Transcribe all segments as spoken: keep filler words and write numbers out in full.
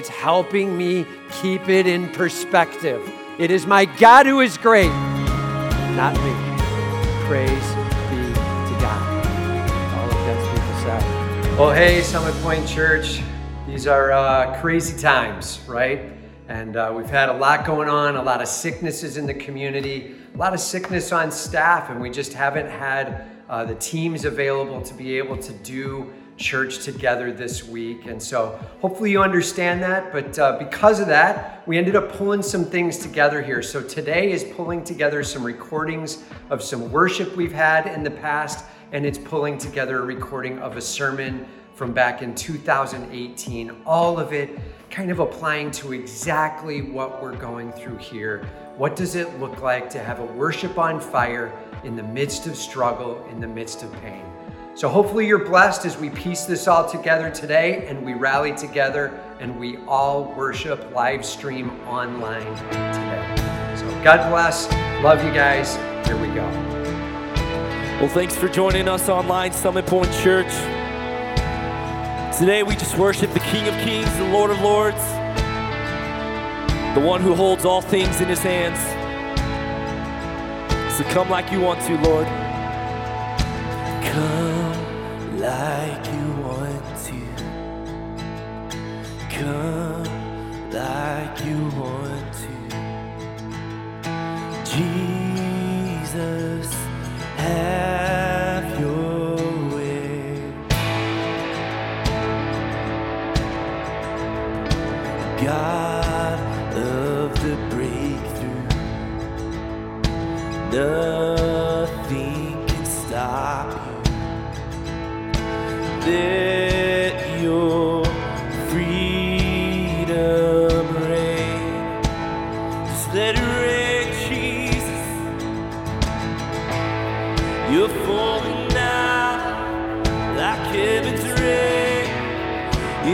It's helping me keep it in perspective. It is my God who is great, not me. Praise be to God. All of God's people said. Well, hey, Summit Point Church. These are uh, crazy times, right? And uh, we've had a lot going on, a lot of sicknesses in the community, a lot of sickness on staff, and we just haven't had uh, the teams available to be able to do church together this week. And so hopefully you understand that, but uh, because of that, we ended up pulling some things together here. So today is pulling together some recordings of some worship we've had in the past, and it's pulling together a recording of a sermon from back in two thousand eighteen, all of it kind of applying to exactly what we're going through here. What does it look like to have a worship on fire in the midst of struggle, in the midst of pain? So hopefully you're blessed as we piece this all together today and we rally together and we all worship live stream online today. So God bless. Love you guys. Here we go. Well, thanks for joining us online, Summit Point Church. Today we just worship the King of Kings, the Lord of Lords, the one who holds all things in his hands. So come like you want to, Lord. Come like you want to. Come like you want to. Jesus, have your way. God of the breakthrough, nothing can stop you. Let your freedom reign. Just let it reign, Jesus. You're falling now like heaven's rain.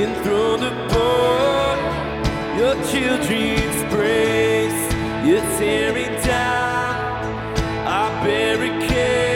Enthroned upon your children's praise. You're tearing down our barricades.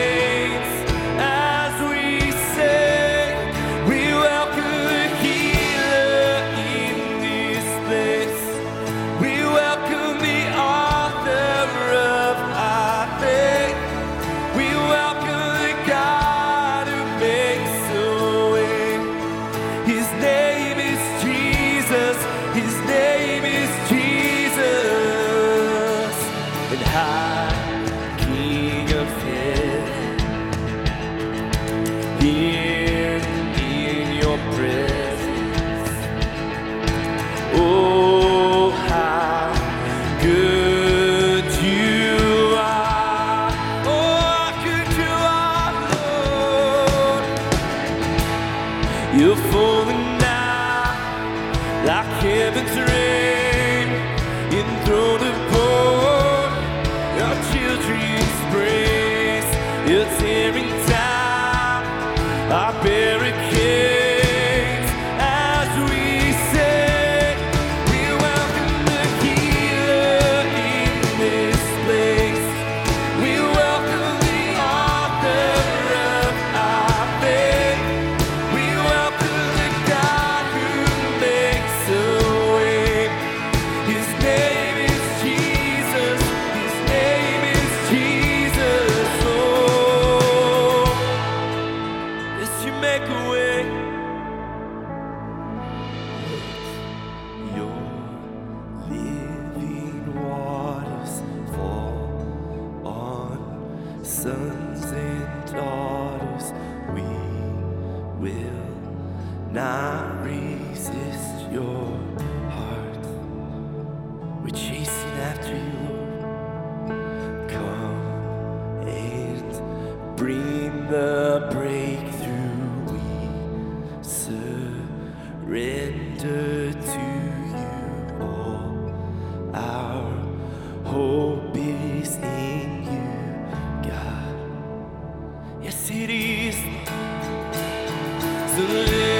We're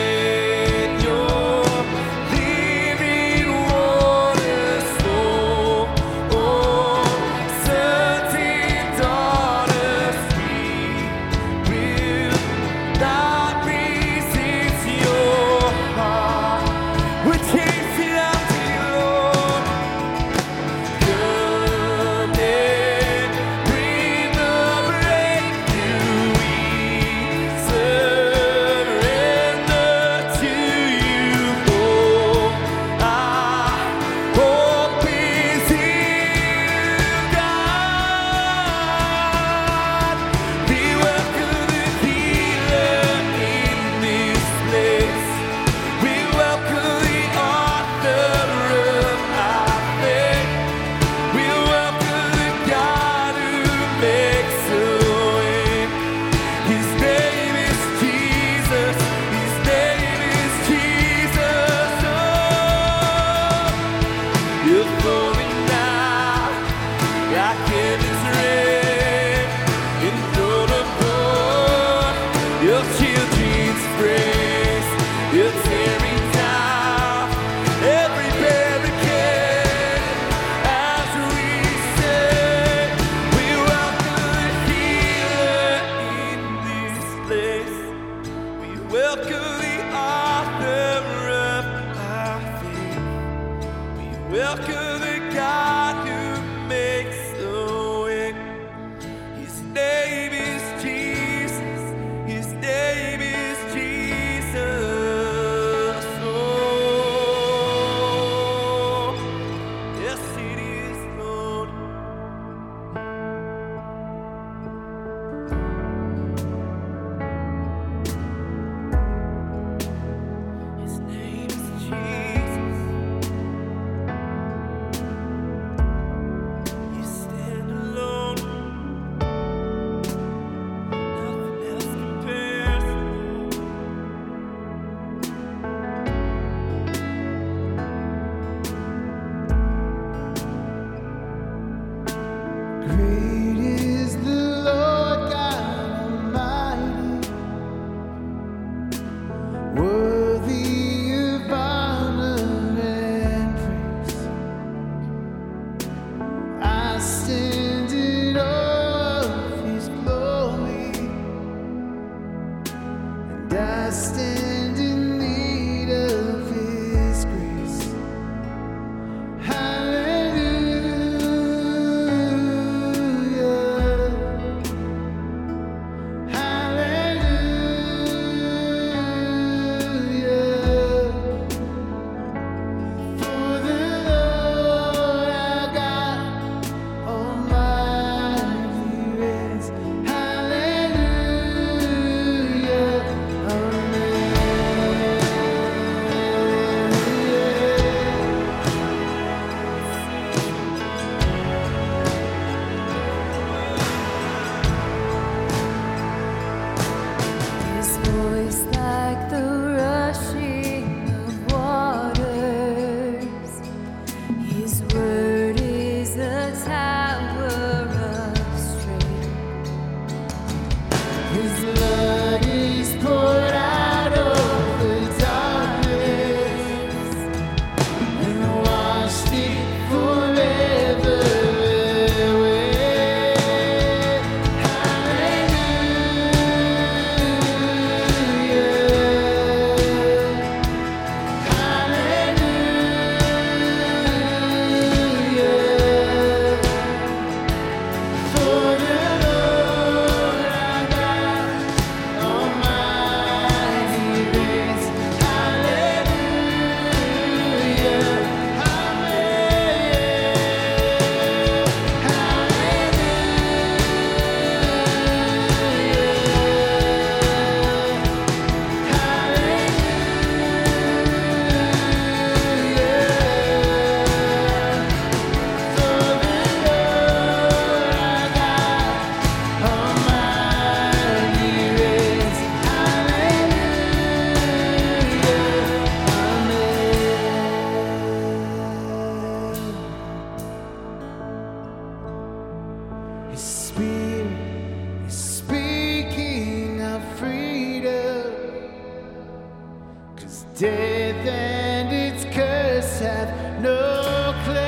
Death and its curse have no claim.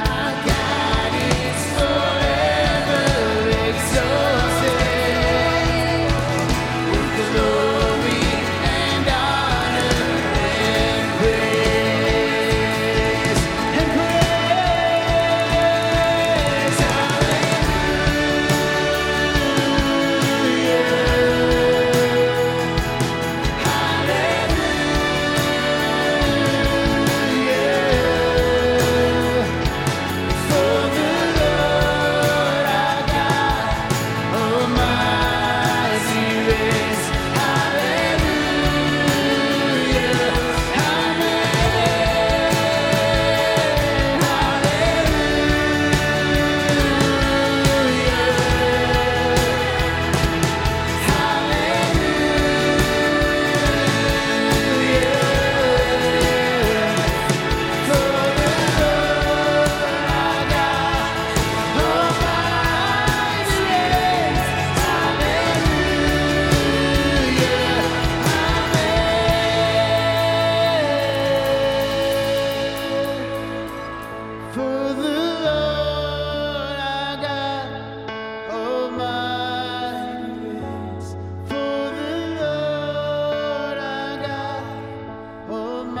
Our God is forever exalted, with glory and honor and praise and praise. Hallelujah. Hallelujah, for the Lord our God Almighty reigns. Hallelujah, hallelujah, hallelujah, hallelujah. For the Lord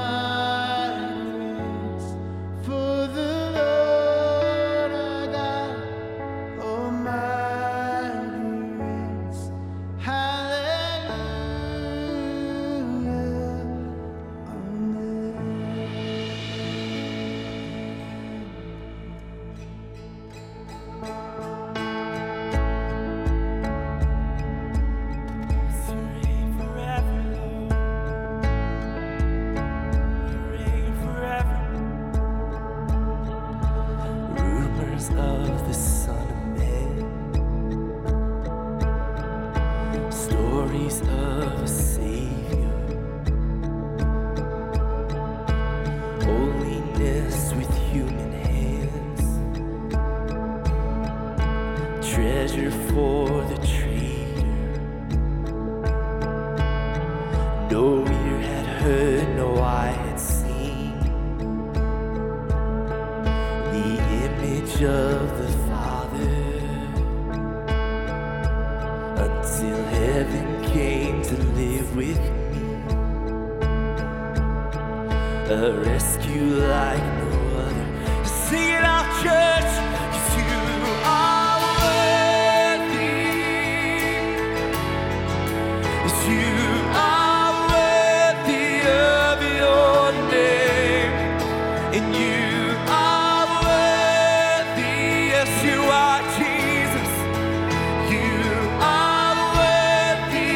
our God Almighty reigns. Hallelujah, hallelujah. For the Lord our God Almighty reigns. For the Lord our God Almighty reigns. For the Lord our God Almighty reigns. Hallelujah. Amen. Of the Son of Man, stories of a Savior, holiness with human hands, treasure for the traitor. No ear had heard, no eye had seen, the image of the Father, until heaven came to live with me. A rescue like no other. Sing it out, church, 'cause you are worthy. 'Cause you are worthy of your name. And you are worthy, yes you are, Jesus. You are worthy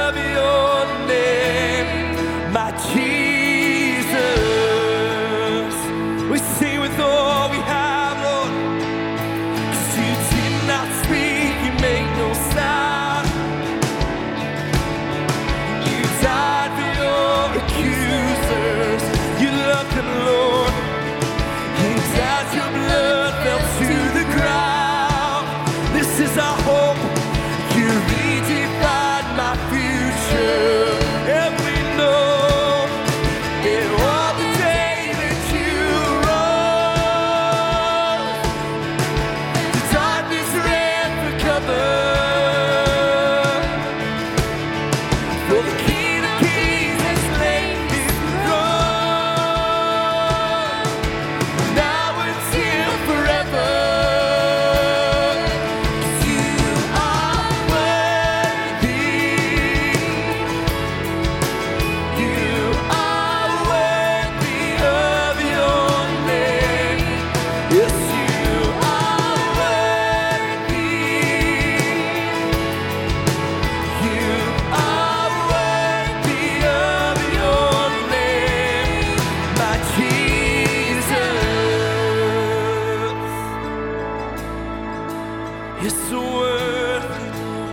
of your name, my Jesus. We sing with all we have, Lord. 'Cause you did not speak, you make no sound. You died for your accusers. You loved them, Lord. And as your blood fell to the ground, this is our hope. You redefined my future. And we know it was the day that you rose. The darkness ran for cover. For the King of Kings has laid his throne, now until forever. 'Cause you are worthy. You are worthy of your name. Yes, you are worthy. You are worthy of your name, my Jesus. You're so worthy, Lord,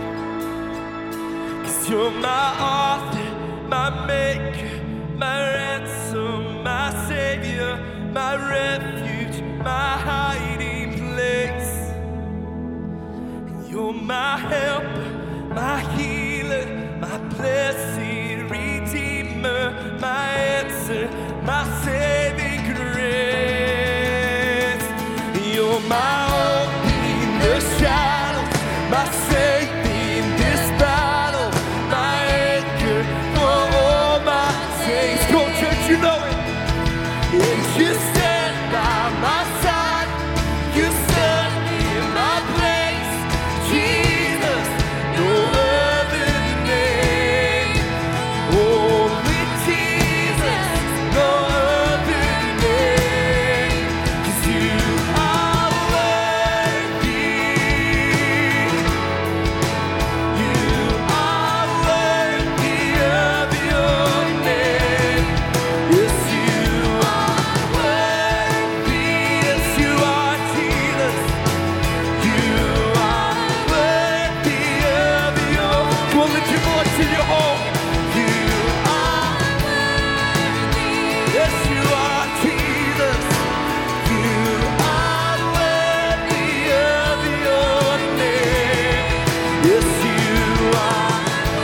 'cause you're my author, my maker, my ransom, my savior, my refuge, my hiding place. You're my help, my healer, my blessed desert, my saving grace. You're my hope in the shadows, my safety in this battle, my anchor for all my days. Go church, you know it. And you stand by my side, you stand in my place, Jesus, no other name. Only Jesus, no other name, 'cause you are worthy, you are worthy of your name. Yes, you are worthy, yes, you are Jesus, you are worthy of your name. Come on, lift your voice in your home. You are worthy, yes, you are Jesus, you are worthy of your name. Yes, you are, you're so worthy of all the praise. You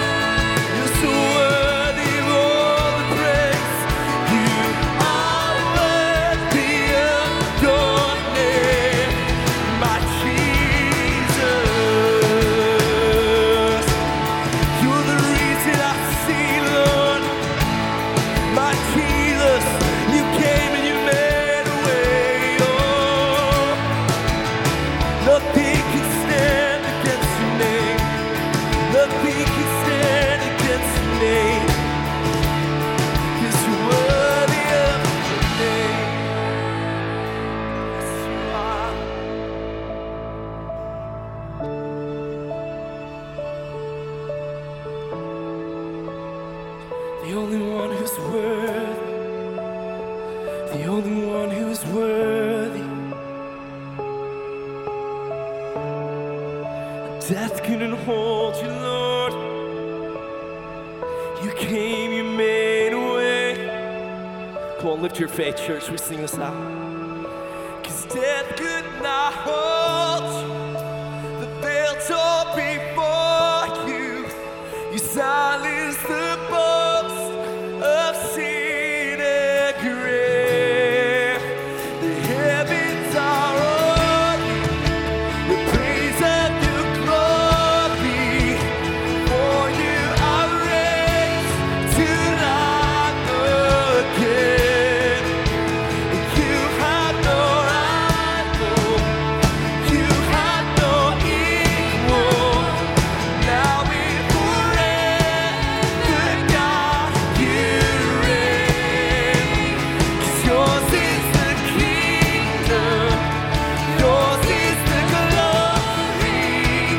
are worthy of your name, my Jesus. You're the reason I see, Lord, my Jesus. You came and you made a way. Oh, nothing can stand against your name. Nothing can stand against your name. 'Cause you're worthy of your name. Yes, you are. The only one who's worthy, the only one who's worthy. Death couldn't hold you, Lord. You came, you made a way. Come on, lift your faith, church. We sing this out. 'Cause death could not hold you, the veil tore before you. You silenced the boast of sin and grave. The heavens are open, the praise of your glory. For you are raised tonight again. You have no rival, you have no equal. Now and forever, God, you reign. 'Cause yours is the kingdom, yours is the glory, yours is the name above all names. What a powerful name it is! What a powerful name it is! The name of Jesus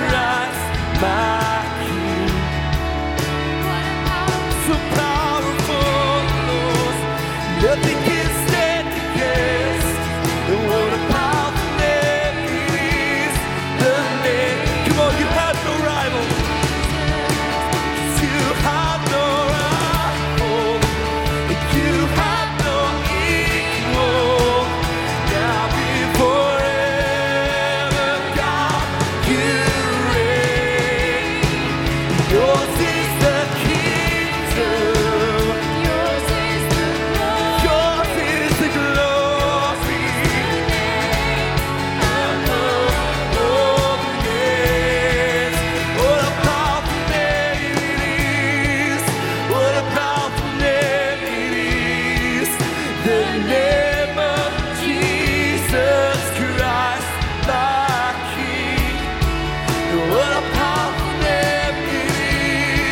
Christ, my King. So powerful, Lord, nothing can stand against. And what a powerful name it is, the name. Come on, you have no rival. You have no rival. You have no equal. Now and forever, God, you reign. Yours is the kingdom, yours is the glory, yours is the glory, above all names. What a powerful name it is, what a powerful name it is, the name of Jesus Christ, my King. What a powerful name it is.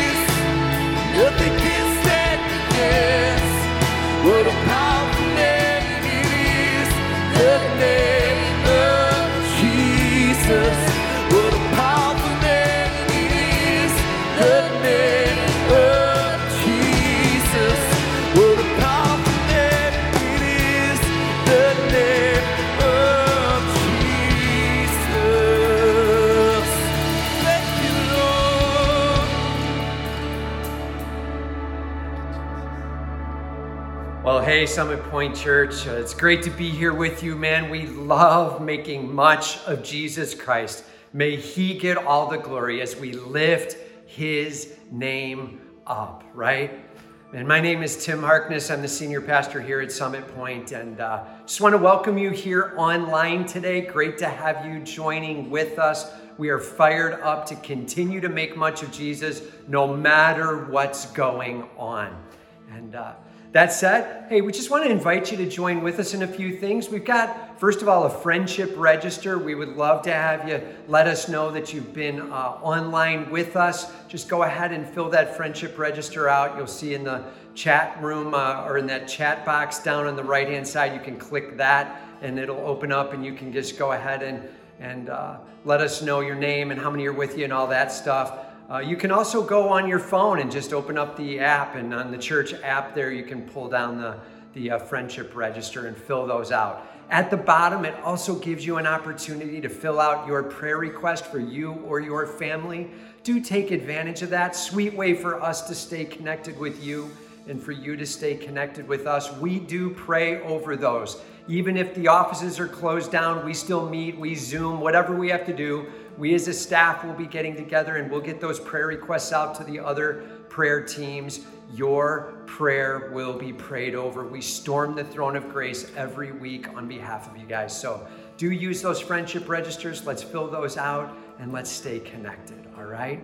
Well, hey, Summit Point Church, uh, it's great to be here with you, man. We love making much of Jesus Christ. May he get all the glory as we lift his name up, right? And my name is Tim Harkness. I'm the senior pastor here at Summit Point, and uh, just want to welcome you here online today. Great to have you joining with us. We are fired up to continue to make much of Jesus no matter what's going on. And uh, that said, hey, we just want to invite you to join with us in a few things. We've got, first of all, a friendship register. We would love to have you let us know that you've been uh, online with us. Just go ahead and fill that friendship register out. You'll see in the chat room uh, or in that chat box down on the right-hand side, you can click that and it'll open up and you can just go ahead and, and uh, let us know your name and how many are with you and all that stuff. Uh, you can also go on your phone and just open up the app, and on the church app there you can pull down the, the uh, friendship register and fill those out. At the bottom, it also gives you an opportunity to fill out your prayer request for you or your family. Do take advantage of that. Sweet way for us to stay connected with you and for you to stay connected with us. We do pray over those. Even if the offices are closed down, we still meet, we Zoom, whatever we have to do. We as a staff will be getting together and we'll get those prayer requests out to the other prayer teams. Your prayer will be prayed over. We storm the throne of grace every week on behalf of you guys. So do use those friendship registers. Let's fill those out and let's stay connected, all right?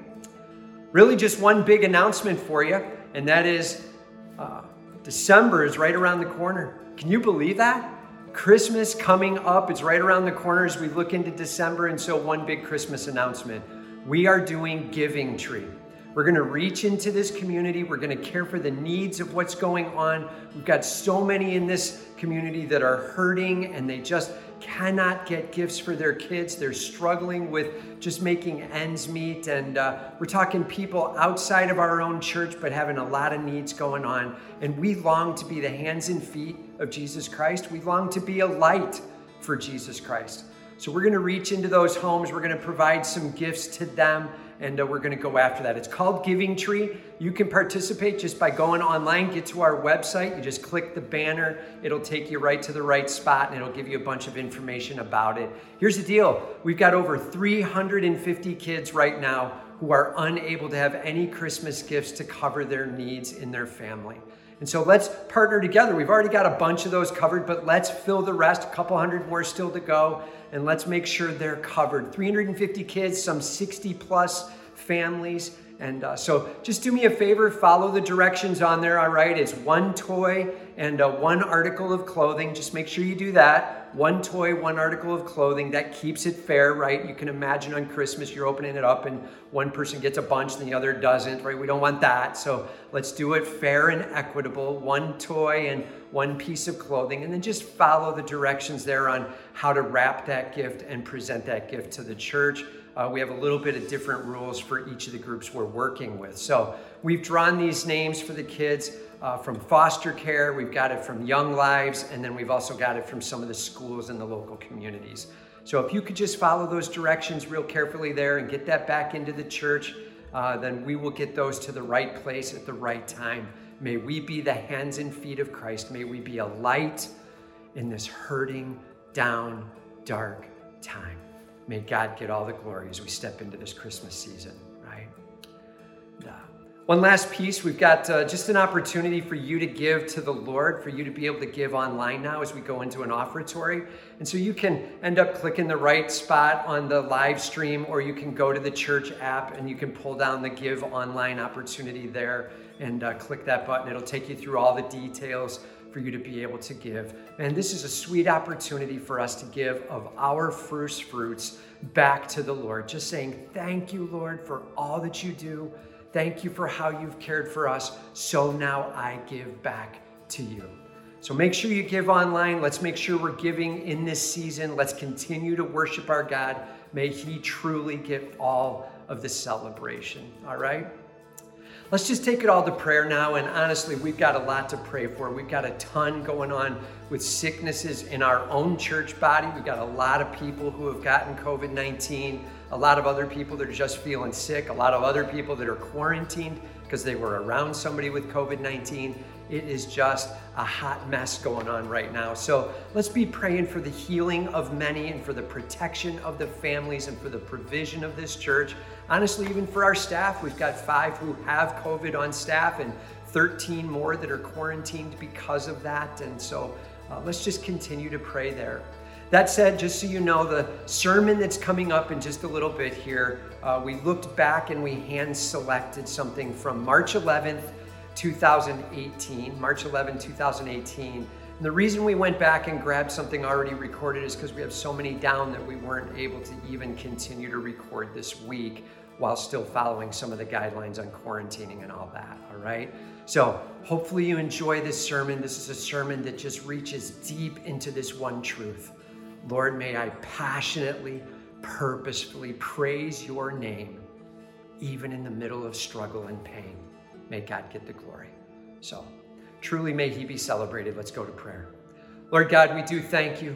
Really just one big announcement for you, and that is uh, December is right around the corner. Can you believe that? Christmas coming up, it's right around the corner as we look into December, and so one big Christmas announcement. We are doing Giving Tree. We're gonna reach into this community, we're gonna care for the needs of what's going on. We've got so many in this community that are hurting and they just cannot get gifts for their kids. They're struggling with just making ends meet, and uh, we're talking people outside of our own church but having a lot of needs going on, and we long to be the hands and feet of Jesus Christ. We long to be a light for Jesus Christ. So we're going to reach into those homes. We're going to provide some gifts to them, and uh, we're going to go after that. It's called Giving Tree. You can participate just by going online, get to our website. You just click the banner. It'll take you right to the right spot, and it'll give you a bunch of information about it. Here's the deal. We've got over three hundred fifty kids right now who are unable to have any Christmas gifts to cover their needs in their family. And so let's partner together. We've already got a bunch of those covered, but let's fill the rest, a couple hundred more still to go, and let's make sure they're covered. three hundred fifty kids, some sixty plus families. And uh, so just do me a favor, follow the directions on there, all right? It's one toy and uh, one article of clothing. Just make sure you do that. One toy, one article of clothing. That keeps it fair, right? You can imagine on Christmas, you're opening it up and one person gets a bunch and the other doesn't, right? We don't want that. So let's do it fair and equitable. One toy and one piece of clothing. And then just follow the directions there on how to wrap that gift and present that gift to the church. Uh, we have a little bit of different rules for each of the groups we're working with. So we've drawn these names for the kids uh, from foster care, we've got it from Young Lives, and then we've also got it from some of the schools in the local communities. So if you could just follow those directions real carefully there and get that back into the church, uh, then we will get those to the right place at the right time. May we be the hands and feet of Christ. May we be a light in this hurting, down, dark time. May God get all the glory as we step into this Christmas season, right? And, uh, one last piece, we've got uh, just an opportunity for you to give to the Lord, for you to be able to give online now as we go into an offertory. And so you can end up clicking the right spot on the live stream, or you can go to the church app and you can pull down the give online opportunity there and uh, click that button. It'll take you through all the details for you to be able to give. And this is a sweet opportunity for us to give of our first fruits back to the Lord. Just saying, thank you, Lord, for all that you do. Thank you for how you've cared for us. So now I give back to you. So make sure you give online. Let's make sure we're giving in this season. Let's continue to worship our God. May he truly get all of the celebration, all right? Let's just take it all to prayer now, and honestly, we've got a lot to pray for. We've got a ton going on with sicknesses in our own church body. We've got a lot of people who have gotten covid nineteen, a lot of other people that are just feeling sick, a lot of other people that are quarantined because they were around somebody with covid nineteen. It is just a hot mess going on right now. So let's be praying for the healing of many and for the protection of the families and for the provision of this church. Honestly, even for our staff, we've got five who have COVID on staff and thirteen more that are quarantined because of that. And so uh, let's just continue to pray there. That said, just so you know, the sermon that's coming up in just a little bit here, uh, we looked back and we hand selected something from March eleventh, twenty eighteen, March eleventh, twenty eighteen. And the reason we went back and grabbed something already recorded is because we have so many down that we weren't able to even continue to record this week while still following some of the guidelines on quarantining and all that, all right? So hopefully you enjoy this sermon. This is a sermon that just reaches deep into this one truth. Lord, may I passionately, purposefully praise your name, even in the middle of struggle and pain. May God get the glory. So truly may he be celebrated. Let's go to prayer. Lord God, we do thank you.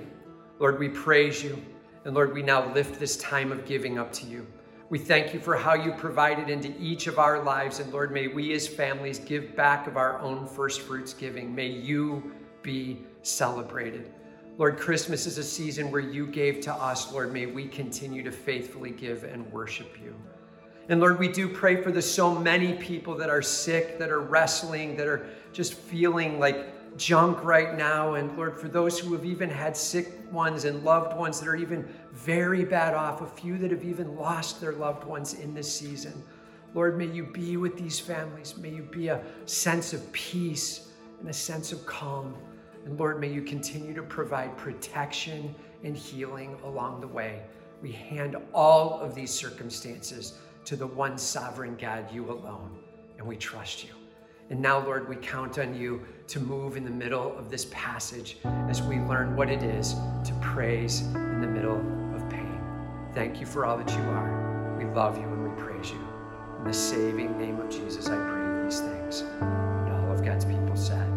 Lord, we praise you. And Lord, we now lift this time of giving up to you. We thank you for how you provided into each of our lives. And Lord, may we as families give back of our own first fruits giving. May you be celebrated. Lord, Christmas is a season where you gave to us. Lord, may we continue to faithfully give and worship you. And Lord, we do pray for the so many people that are sick, that are wrestling, that are just feeling like junk right now. And Lord, for those who have even had sick ones and loved ones that are even very bad off, a few that have even lost their loved ones in this season. Lord, may you be with these families. May you be a sense of peace and a sense of calm. And Lord, may you continue to provide protection and healing along the way. We hand all of these circumstances to the one sovereign God, you alone, and we trust you. And now, Lord, we count on you to move in the middle of this passage as we learn what it is to praise in the middle of pain. Thank you for all that you are. We love you and we praise you. In the saving name of Jesus, I pray these things. And all of God's people said, so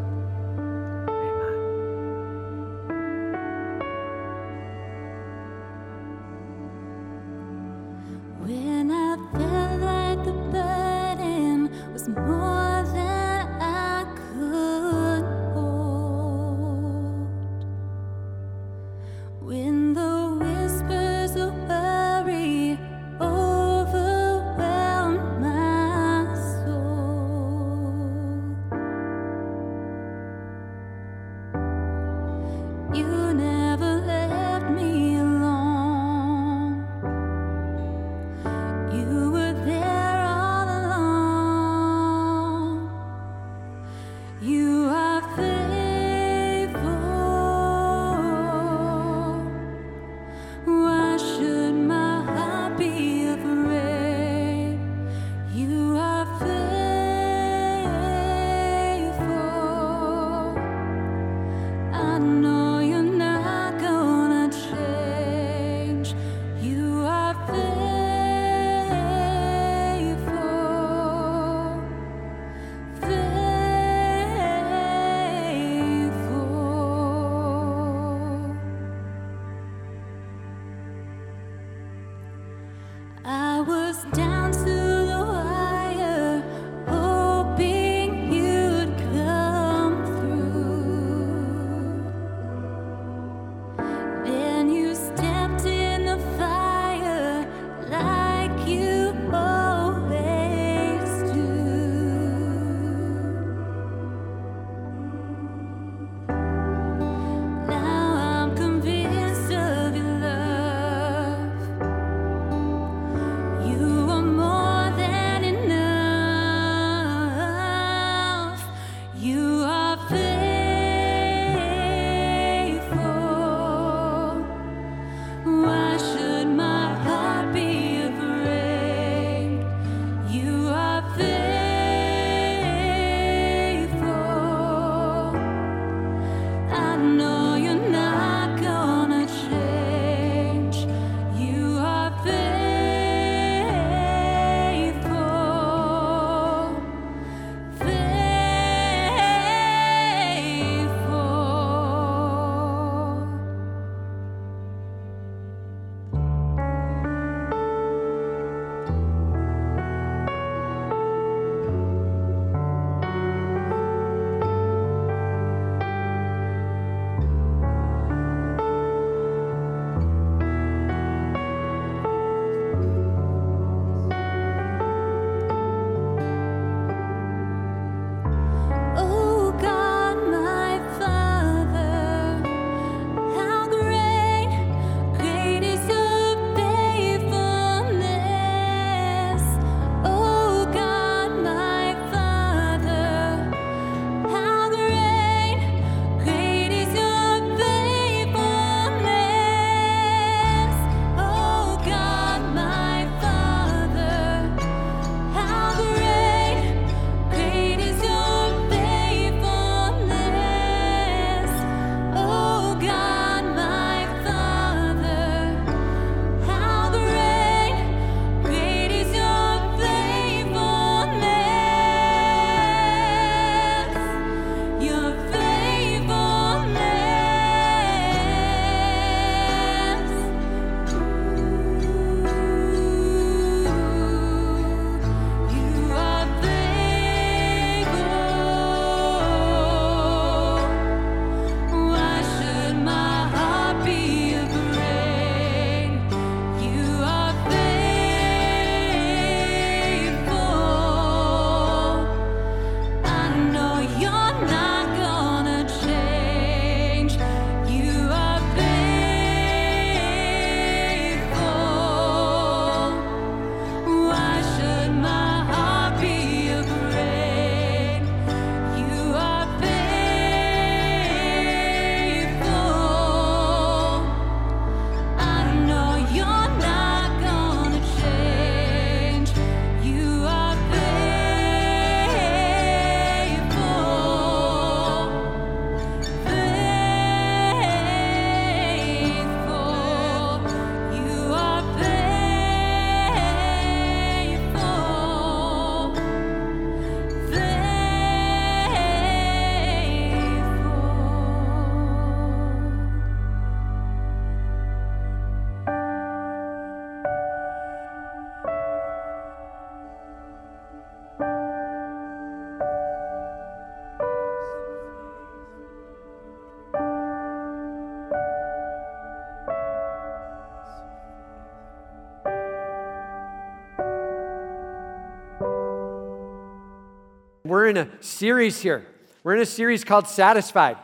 We're in a series here. We're in a series called Satisfied.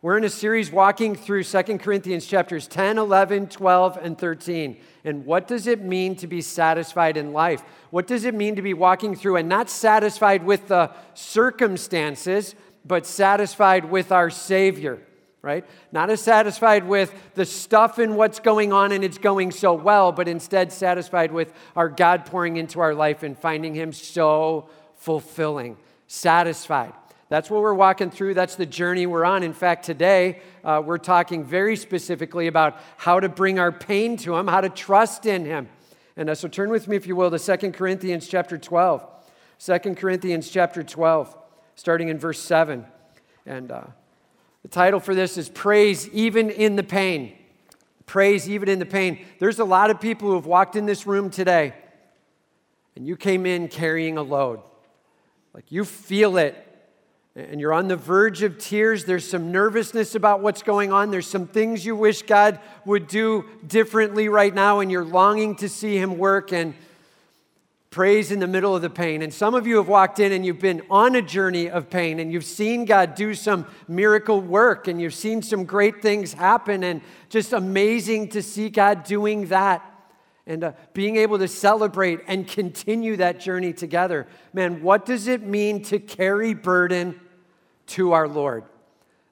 We're in a series walking through Second Corinthians chapters ten, eleven, twelve, and thirteen. And what does it mean to be satisfied in life? What does it mean to be walking through and not satisfied with the circumstances, but satisfied with our Savior? Right? Not as satisfied with the stuff and what's going on and it's going so well, but instead satisfied with our God pouring into our life and finding Him so fulfilling. Satisfied. That's what we're walking through. That's the journey we're on. In fact, today uh, we're talking very specifically about how to bring our pain to Him, how to trust in Him. And uh, so turn with me, if you will, to Second Corinthians chapter twelve. Second Corinthians chapter twelve, starting in verse seven. And... Uh, The title for this is Praise Even in the Pain. Praise Even in the Pain. There's a lot of people who have walked in this room today and you came in carrying a load. Like you feel it and you're on the verge of tears. There's some nervousness about what's going on. There's some things you wish God would do differently right now and you're longing to see Him work and praise in the middle of the pain. And some of you have walked in and you've been on a journey of pain and you've seen God do some miracle work and you've seen some great things happen, and just amazing to see God doing that and uh, being able to celebrate and continue that journey together. Man, what does it mean to carry burden to our Lord?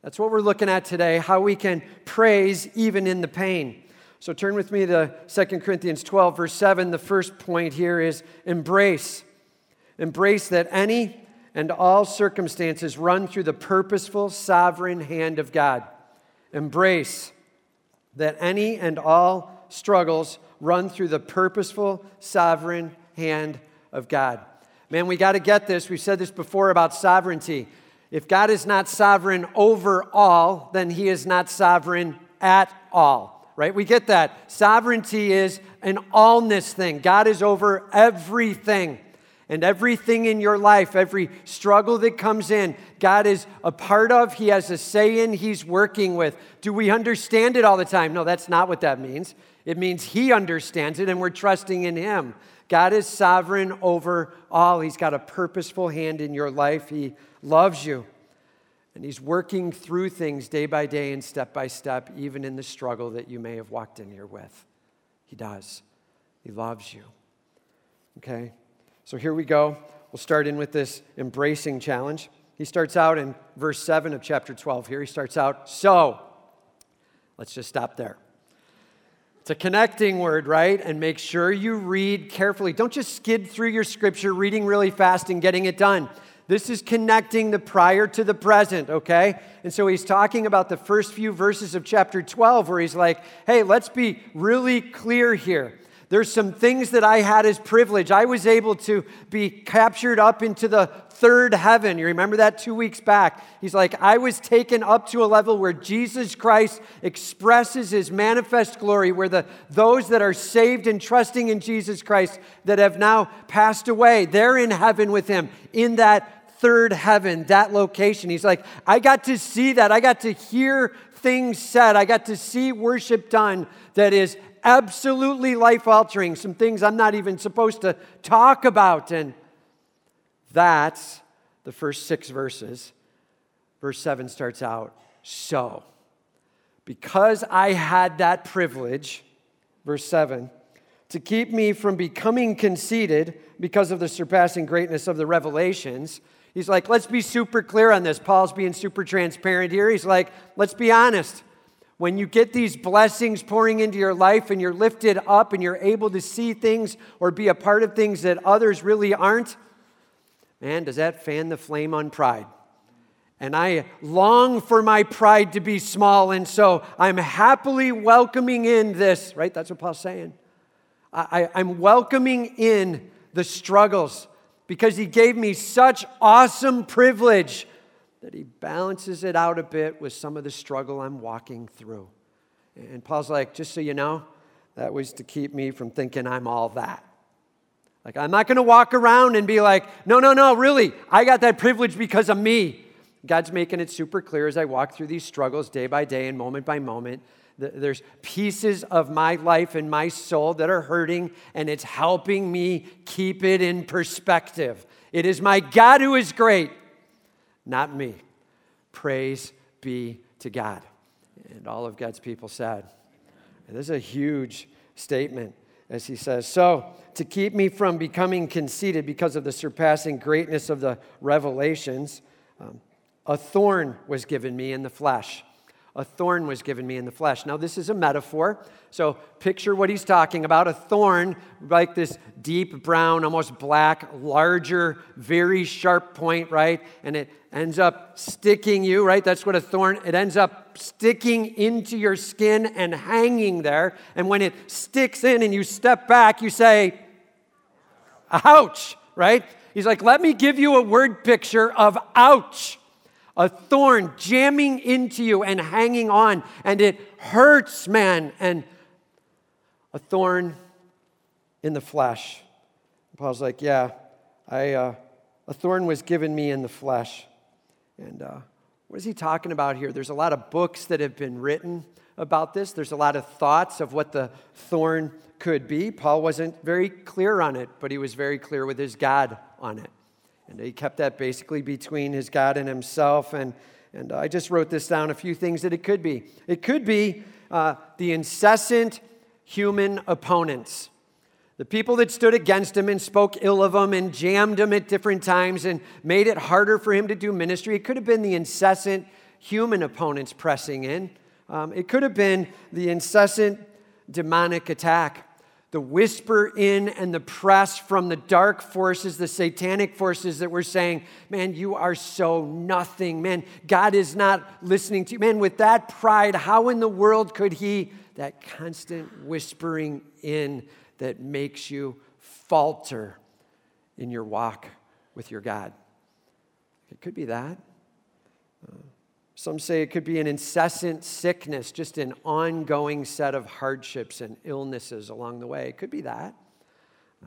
That's what we're looking at today, how we can praise even in the pain. So turn with me to Second Corinthians twelve, verse seven. The first point here is embrace. Embrace that any and all circumstances run through the purposeful, sovereign hand of God. Embrace that any and all struggles run through the purposeful, sovereign hand of God. Man, we got to get this. We've said this before about sovereignty. If God is not sovereign over all, then He is not sovereign at all. Right? We get that. Sovereignty is an allness thing. God is over everything. And everything in your life, every struggle that comes in, God is a part of. He has a say in. He's working with. Do we understand it all the time? No, that's not what that means. It means He understands it and we're trusting in Him. God is sovereign over all. He's got a purposeful hand in your life. He loves you. And He's working through things day by day and step by step, even in the struggle that you may have walked in here with. He does. He loves you. Okay? So here we go. We'll start in with this embracing challenge. He starts out in verse seven of chapter twelve here. He starts out, so. Let's just stop there. It's a connecting word, right? And make sure you read carefully. Don't just skid through your scripture, reading really fast and getting it done. This is connecting the prior to the present, okay? And so he's talking about the first few verses of chapter twelve where he's like, hey, let's be really clear here. There's some things that I had as privilege. I was able to be captured up into the third heaven. You remember that two weeks back? He's like, I was taken up to a level where Jesus Christ expresses His manifest glory, where the those that are saved and trusting in Jesus Christ that have now passed away, they're in heaven with Him in that third heaven, that location. He's like, I got to see that. I got to hear things said. I got to see worship done that is absolutely life-altering, some things I'm not even supposed to talk about. And that's the first six verses. Verse seven starts out, so. Because I had that privilege, verse seven, to keep me from becoming conceited because of the surpassing greatness of the revelations. He's like, let's be super clear on this. Paul's being super transparent here. He's like, let's be honest. When you get these blessings pouring into your life and you're lifted up and you're able to see things or be a part of things that others really aren't, man, does that fan the flame on pride? And I long for my pride to be small, and so I'm happily welcoming in this, right? That's what Paul's saying. I, I, I'm welcoming in the struggles because He gave me such awesome privilege that He balances it out a bit with some of the struggle I'm walking through. And Paul's like, just so you know, that was to keep me from thinking I'm all that. Like, I'm not going to walk around and be like, no, no, no, really, I got that privilege because of me. God's making it super clear as I walk through these struggles day by day and moment by moment. There's pieces of my life and my soul that are hurting, and it's helping me keep it in perspective. It is my God who is great, not me. Praise be to God. And all of God's people said, and this is a huge statement, as he says, so to keep me from becoming conceited because of the surpassing greatness of the revelations, um, a thorn was given me in the flesh. A thorn was given me in the flesh. Now, this is a metaphor. So picture what he's talking about. A thorn, like this deep brown, almost black, larger, very sharp point, right? And it ends up sticking you, right? That's what a thorn, it ends up sticking into your skin and hanging there. And when it sticks in and you step back, you say, ouch, right? He's like, let me give you a word picture of ouch. A thorn jamming into you and hanging on, and it hurts, man. And a thorn in the flesh. Paul's like, yeah, I uh, a thorn was given me in the flesh. And uh, what is he talking about here? There's a lot of books that have been written about this. There's a lot of thoughts of what the thorn could be. Paul wasn't very clear on it, but he was very clear with his God on it. And he kept that basically between his God and himself. And, and I just wrote this down, a few things that it could be. It could be uh, the incessant human opponents. The people that stood against him and spoke ill of him and jammed him at different times and made it harder for him to do ministry. It could have been the incessant human opponents pressing in. Um, it could have been the incessant demonic attack. The whisper in and the press from the dark forces, the satanic forces that were saying, man, you are so nothing. Man, God is not listening to you. Man, with that pride, how in the world could he? That constant whispering in that makes you falter in your walk with your God. It could be that. Uh, Some say it could be an incessant sickness, just an ongoing set of hardships and illnesses along the way. It could be that.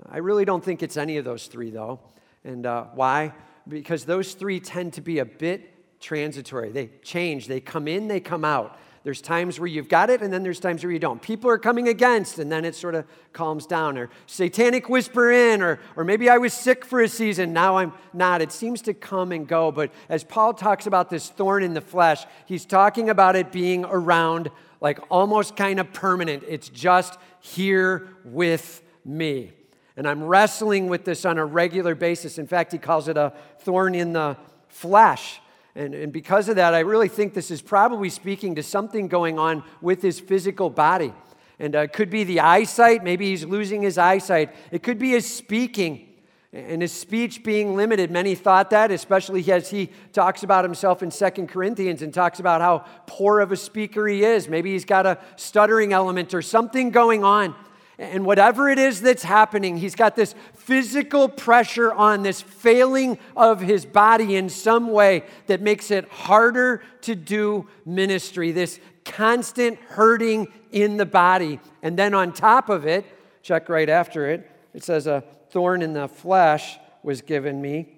I really don't think it's any of those three, though. And uh, why? Because those three tend to be a bit transitory. They change. They come in, they come out. There's times where you've got it, and then there's times where you don't. People are coming against, and then it sort of calms down. Or satanic whisper in, or, or maybe I was sick for a season, now I'm not. It seems to come and go. But as Paul talks about this thorn in the flesh, he's talking about it being around, like almost kind of permanent. It's just here with me. And I'm wrestling with this on a regular basis. In fact, he calls it a thorn in the flesh. And, and because of that, I really think this is probably speaking to something going on with his physical body. And uh, it could be the eyesight. Maybe he's losing his eyesight. It could be his speaking and his speech being limited. Many thought that, especially as he talks about himself in Second Corinthians and talks about how poor of a speaker he is. Maybe he's got a stuttering element or something going on. And whatever it is that's happening, he's got this physical pressure on, this failing of his body in some way that makes it harder to do ministry, this constant hurting in the body. And then on top of it, check right after it, it says a thorn in the flesh was given me.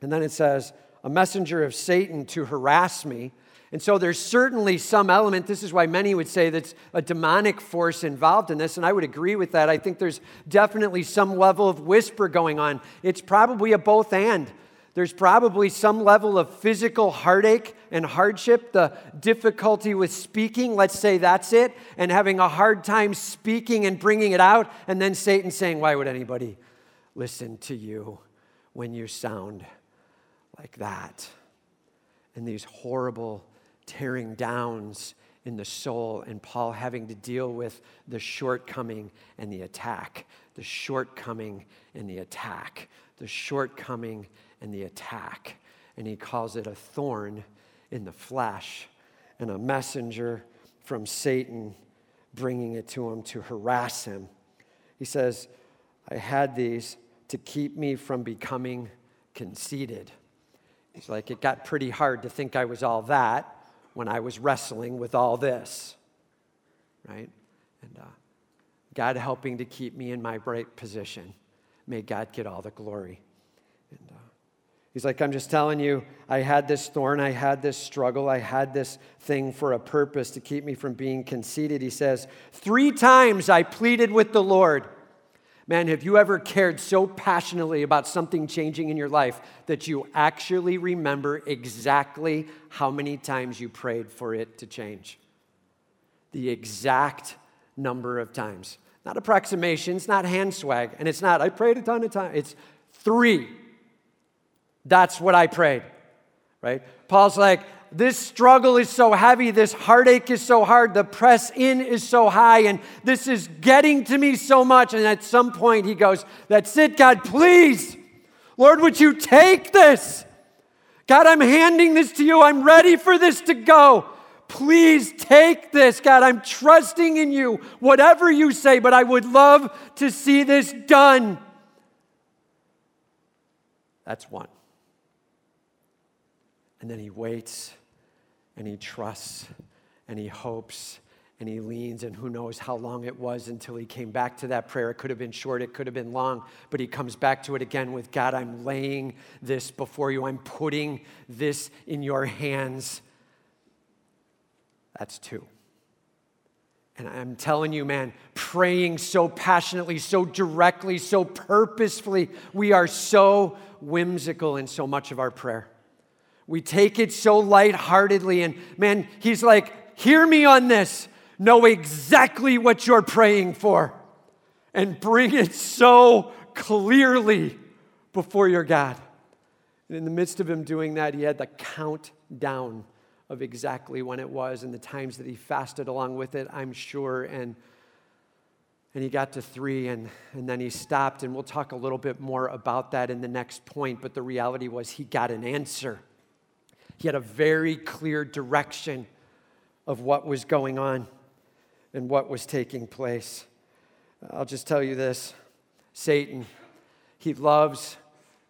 And then it says a messenger of Satan to harass me. And so there's certainly some element, this is why many would say that's a demonic force involved in this, and I would agree with that. I think there's definitely some level of whisper going on. It's probably a both and. There's probably some level of physical heartache and hardship, the difficulty with speaking, let's say that's it, and having a hard time speaking and bringing it out, and then Satan saying, why would anybody listen to you when you sound like that? And these horrible tearing downs in the soul, and Paul having to deal with the shortcoming and the attack, the shortcoming and the attack, the shortcoming and the attack. And he calls it a thorn in the flesh and a messenger from Satan bringing it to him to harass him. He says, I had these to keep me from becoming conceited. He's like, it got pretty hard to think I was all that when I was wrestling with all this, right? And uh, God helping to keep me in my right position. May God get all the glory. And uh, he's like, I'm just telling you, I had this thorn, I had this struggle, I had this thing for a purpose to keep me from being conceited. He says, three times I pleaded with the Lord. Man, have you ever cared so passionately about something changing in your life that you actually remember exactly how many times you prayed for it to change? The exact number of times. Not approximations, not hand swag, and it's not, I prayed a ton of times. It's three. That's what I prayed, right? Paul's like, this struggle is so heavy, this heartache is so hard, the press in is so high, and this is getting to me so much. And at some point he goes, that's it, God, please. Lord, would you take this? God, I'm handing this to you. I'm ready for this to go. Please take this, God. I'm trusting in you, whatever you say, but I would love to see this done. That's one. And then he waits. And he trusts, and he hopes, and he leans, and who knows how long it was until he came back to that prayer. It could have been short, it could have been long, but he comes back to it again with, God, I'm laying this before you. I'm putting this in your hands. That's two. And I'm telling you, man, praying so passionately, so directly, so purposefully, we are so whimsical in so much of our prayer. We take it so lightheartedly, and man, he's like, hear me on this. Know exactly what you're praying for and bring it so clearly before your God. And in the midst of him doing that, he had the countdown of exactly when it was and the times that he fasted along with it, I'm sure, and And he got to three, and, and then he stopped, and we'll talk a little bit more about that in the next point, but the reality was he got an answer. He had a very clear direction of what was going on and what was taking place. I'll just tell you this. Satan, he loves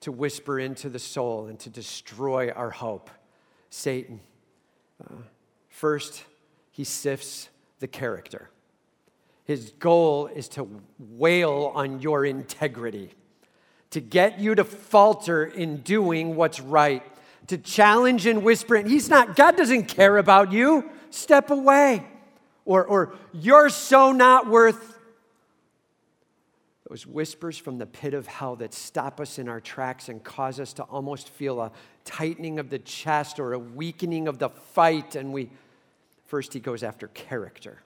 to whisper into the soul and to destroy our hope. Satan, uh, first, he sifts the character. His goal is to wail on your integrity, to get you to falter in doing what's right, to challenge and whisper. And he's not, God doesn't care about you. Step away. Or, or you're so not worth. Those whispers from the pit of hell that stop us in our tracks and cause us to almost feel a tightening of the chest or a weakening of the fight. And we, first he goes after character.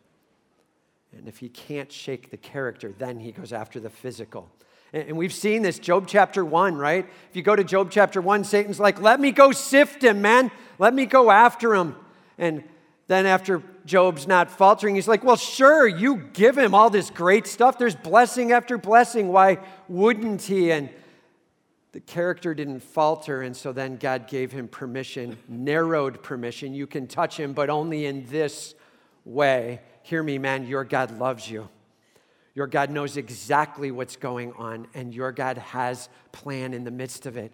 And if he can't shake the character, then he goes after the physical. And, and we've seen this, Job chapter one, right? If you go to Job chapter one, Satan's like, let me go sift him, man. Let me go after him. And then after Job's not faltering, he's like, well, sure, you give him all this great stuff. There's blessing after blessing. Why wouldn't he? And the character didn't falter. And so then God gave him permission, narrowed permission. You can touch him, but only in this way. Hear me, man, your God loves you. Your God knows exactly what's going on, and your God has a plan in the midst of it.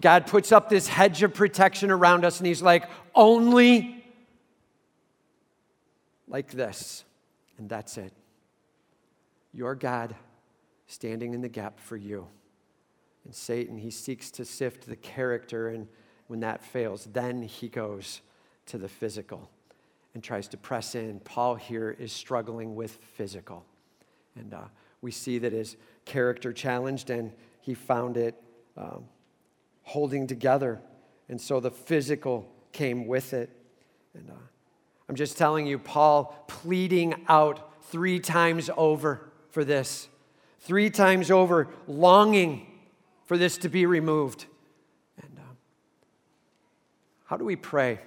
God puts up this hedge of protection around us, and he's like, only like this, and that's it. Your God standing in the gap for you. And Satan, he seeks to sift the character, and when that fails, then he goes to the physical and tries to press in. Paul here is struggling with physical. And uh, we see that his character challenged, and he found it um, holding together. And so the physical came with it. And uh, I'm just telling you, Paul pleading out three times over for this. Three times over, longing for this to be removed. And um, how do we pray?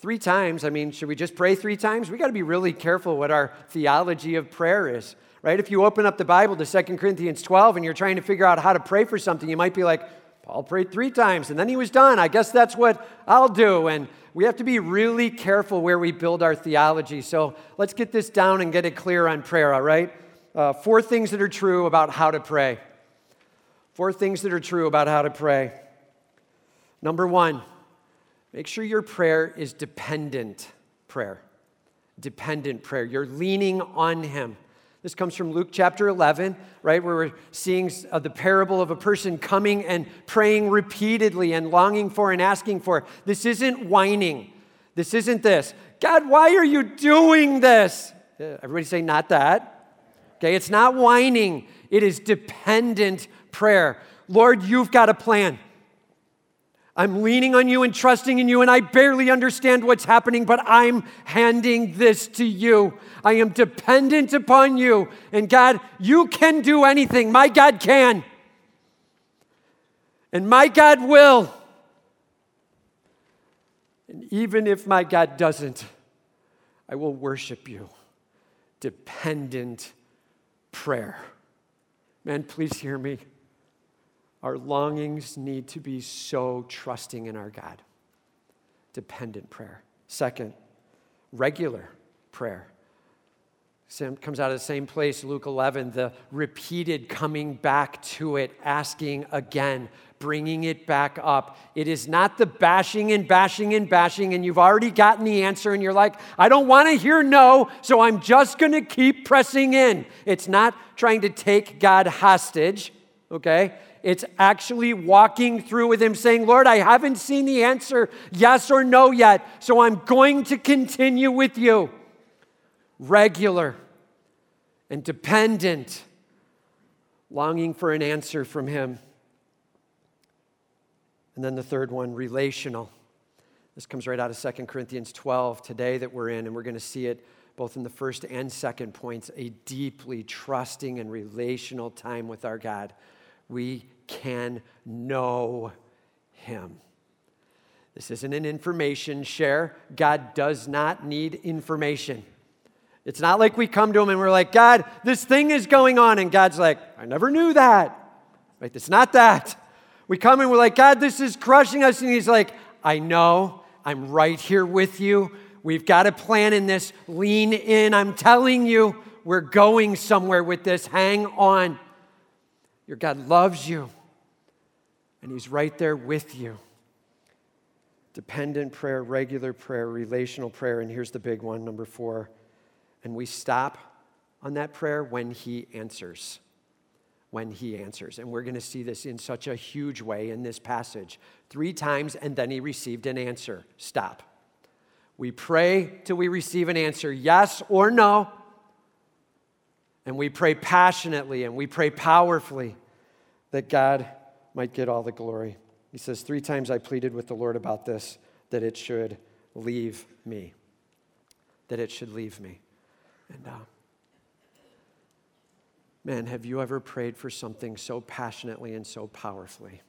Three times, I mean, should we just pray three times? We got to be really careful what our theology of prayer is, right? If you open up the Bible to Second Corinthians twelve and you're trying to figure out how to pray for something, you might be like, Paul prayed three times and then he was done. I guess that's what I'll do. And we have to be really careful where we build our theology. So let's get this down and get it clear on prayer, all right? Uh, four things that are true about how to pray. Four things that are true about how to pray. Number one. Make sure your prayer is dependent prayer. Dependent prayer. You're leaning on him. This comes from Luke chapter eleven, right, where we're seeing the parable of a person coming and praying repeatedly and longing for and asking for. This isn't whining. This isn't this. God, why are you doing this? Everybody say, not that. Okay, it's not whining. It is dependent prayer. Lord, you've got a plan. I'm leaning on you and trusting in you, and I barely understand what's happening, but I'm handing this to you. I am dependent upon you. And God, you can do anything. My God can. And my God will. And even if my God doesn't, I will worship you. Dependent prayer. Man, please hear me. Our longings need to be so trusting in our God. Dependent prayer. Second, regular prayer. Sam comes out of the same place, Luke eleven, the repeated coming back to it, asking again, bringing it back up. It is not the bashing and bashing and bashing, and you've already gotten the answer, and you're like, I don't want to hear no, so I'm just going to keep pressing in. It's not trying to take God hostage, okay? It's actually walking through with him saying, Lord, I haven't seen the answer, yes or no yet, so I'm going to continue with you. Regular and dependent, longing for an answer from him. And then the third one, relational. This comes right out of Second Corinthians twelve today that we're in, and we're going to see it both in the first and second points, a deeply trusting and relational time with our God. We can know him. This isn't an information share. God does not need information. It's not like we come to him and we're like, God, this thing is going on. And God's like, I never knew that. Right? It's not that. We come and we're like, God, this is crushing us. And he's like, I know. I'm right here with you. We've got a plan in this. Lean in. I'm telling you, we're going somewhere with this. Hang on. Your God loves you. And he's right there with you. Dependent prayer, regular prayer, relational prayer. And here's the big one, number four. And we stop on that prayer when he answers, when he answers. And we're going to see this in such a huge way in this passage. Three times, and then he received an answer. Stop. We pray till we receive an answer, yes or no. And we pray passionately, and we pray powerfully that God might get all the glory. He says, three times I pleaded with the Lord about this, that it should leave me, that it should leave me. And uh, man, have you ever prayed for something so passionately and so powerfully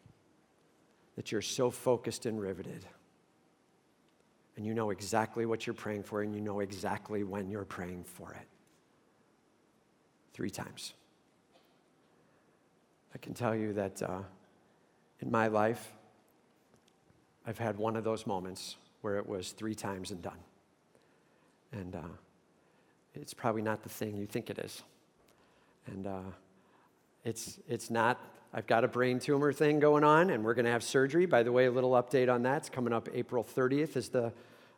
that you're so focused and riveted, and you know exactly what you're praying for, and you know exactly when you're praying for it? Three times. I can tell you that uh, in my life, I've had one of those moments where it was three times and done. And uh, it's probably not the thing you think it is. And uh, it's it's not, I've got a brain tumor thing going on, and we're going to have surgery. By the way, a little update on that. It's coming up April thirtieth is the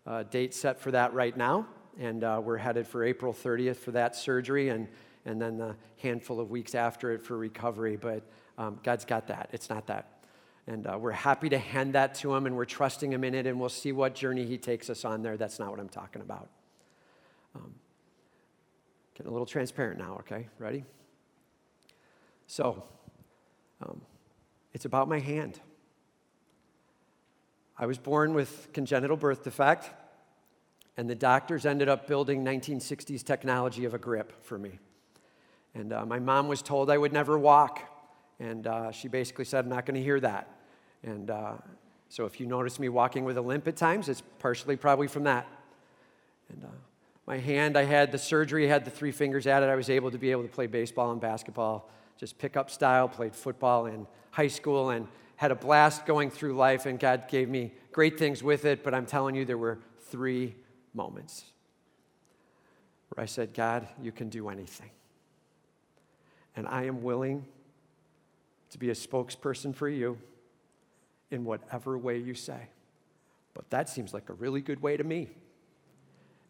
uh, date set for that right now. And uh, we're headed for April thirtieth for that surgery, and, and then the handful of weeks after it for recovery. But um, God's got that. It's not that. And uh, we're happy to hand that to him, and we're trusting him in it, and we'll see what journey he takes us on there. That's not what I'm talking about. Um, Getting a little transparent now, okay? Ready? So, um, it's about my hand. I was born with congenital birth defect, and the doctors ended up building nineteen sixties technology of a grip for me. And uh, my mom was told I would never walk, and uh, she basically said, I'm not going to hear that. And uh, so if you notice me walking with a limp at times, it's partially probably from that. And uh, my hand, I had the surgery, I had the three fingers added. I was able to be able to play baseball and basketball, just pick up style, played football in high school, and had a blast going through life, and God gave me great things with it, but I'm telling you, there were three moments where I said, God, you can do anything. And I am willing to be a spokesperson for you in whatever way you say. But that seems like a really good way to me.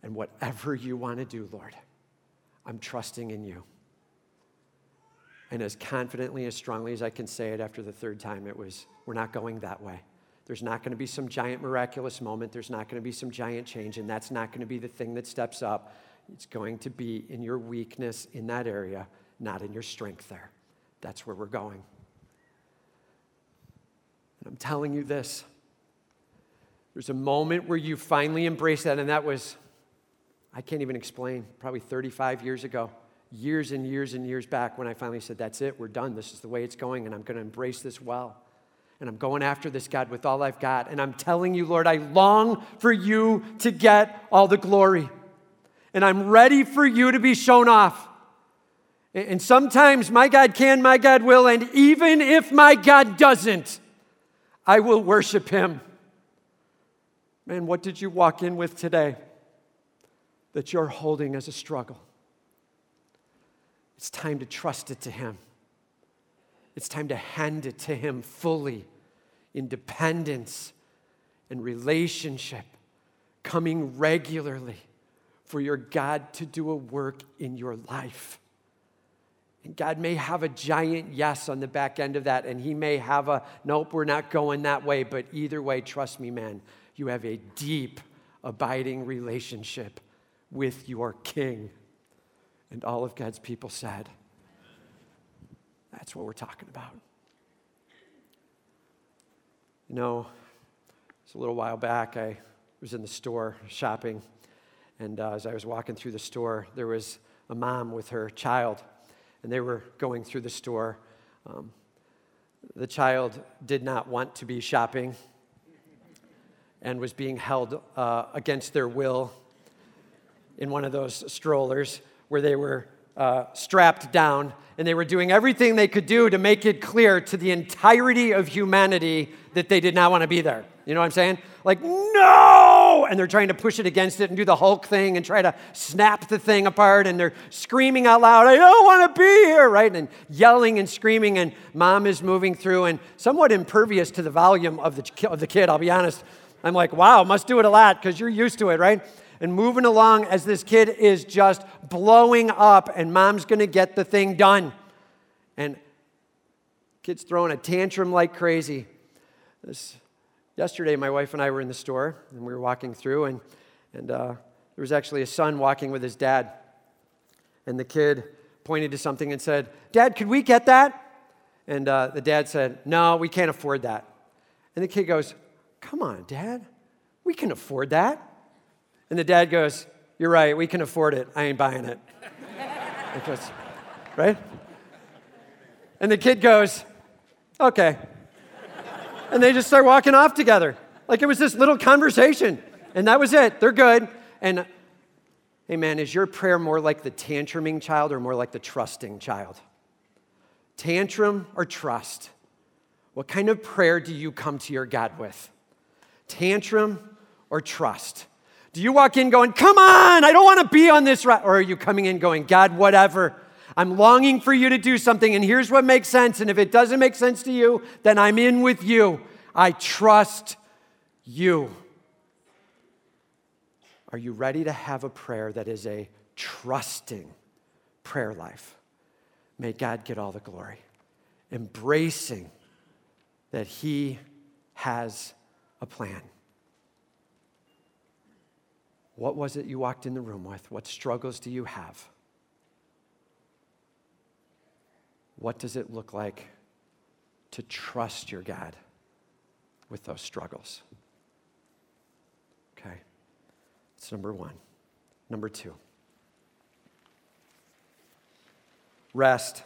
And whatever you want to do, Lord, I'm trusting in you. And as confidently, as strongly as I can say it after the third time, it was, we're not going that way. There's not going to be some giant miraculous moment. There's not going to be some giant change, and that's not going to be the thing that steps up. It's going to be in your weakness in that area, not in your strength there. that's where we're going. And I'm telling you this, there's a moment where you finally embrace that, and that was, I can't even explain, probably thirty-five years ago, years and years and years back when I finally said, that's it, we're done, this is the way it's going, and I'm going to embrace this well. And I'm going after this, God, with all I've got. And I'm telling you, Lord, I long for you to get all the glory. And I'm ready for you to be shown off. And sometimes my God can, my God will, and even if my God doesn't, I will worship him. Man, what did you walk in with today that you're holding as a struggle? It's time to trust it to him. It's time to hand it to him fully in dependence and relationship, coming regularly for your God to do a work in your life. And God may have a giant yes on the back end of that, and he may have a, nope, we're not going that way, but either way, trust me, man, you have a deep, abiding relationship with your King. And all of God's people said, that's what we're talking about. You know, it's a little while back, I was in the store shopping, and uh, as I was walking through the store, there was a mom with her child, and they were going through the store. Um, the child did not want to be shopping and was being held uh, against their will in one of those strollers where they were Uh, strapped down, and they were doing everything they could do to make it clear to the entirety of humanity that they did not want to be there. You know what I'm saying? Like, no! And they're trying to push it against it and do the Hulk thing and try to snap the thing apart, and they're screaming out loud, I don't want to be here, right? And yelling and screaming, and mom is moving through and somewhat impervious to the volume of the, of the kid, I'll be honest. I'm like, wow, must do it a lot because you're used to it, right? And moving along as this kid is just blowing up, and mom's going to get the thing done. And kid's throwing a tantrum like crazy. This, yesterday, my wife and I were in the store, and we were walking through, and, and uh, there was actually a son walking with his dad. And the kid pointed to something and said, Dad, could we get that? And uh, the dad said, no, we can't afford that. And the kid goes, come on, Dad, we can afford that. And the dad goes, you're right, we can afford it. I ain't buying it. It goes, right? And the kid goes, okay. And they just start walking off together. Like it was this little conversation. And that was it. They're good. And hey, man, is your prayer more like the tantruming child or more like the trusting child? Tantrum or trust? What kind of prayer do you come to your God with? Tantrum or trust? Do you walk in going, come on, I don't want to be on this, right? Or are you coming in going, God, whatever. I'm longing for you to do something, and here's what makes sense. And if it doesn't make sense to you, then I'm in with you. I trust you. Are you ready to have a prayer that is a trusting prayer life? May God get all the glory. Embracing that he has a plan. What was it you walked in the room with? What struggles do you have? What does it look like to trust your God with those struggles? Okay, that's number one. Number two, rest.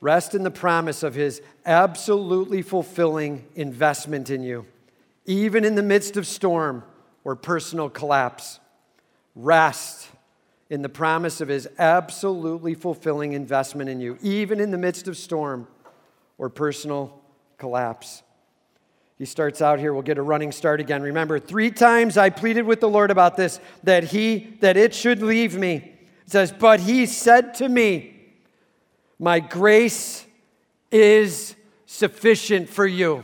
Rest in the promise of his absolutely fulfilling investment in you, even in the midst of storm or personal collapse. Rest in the promise of his absolutely fulfilling investment in you, even in the midst of storm or personal collapse. He starts out here, we'll get a running start again. Remember, three times I pleaded with the Lord about this, that he, that it should leave me. It says, but he said to me, my grace is sufficient for you.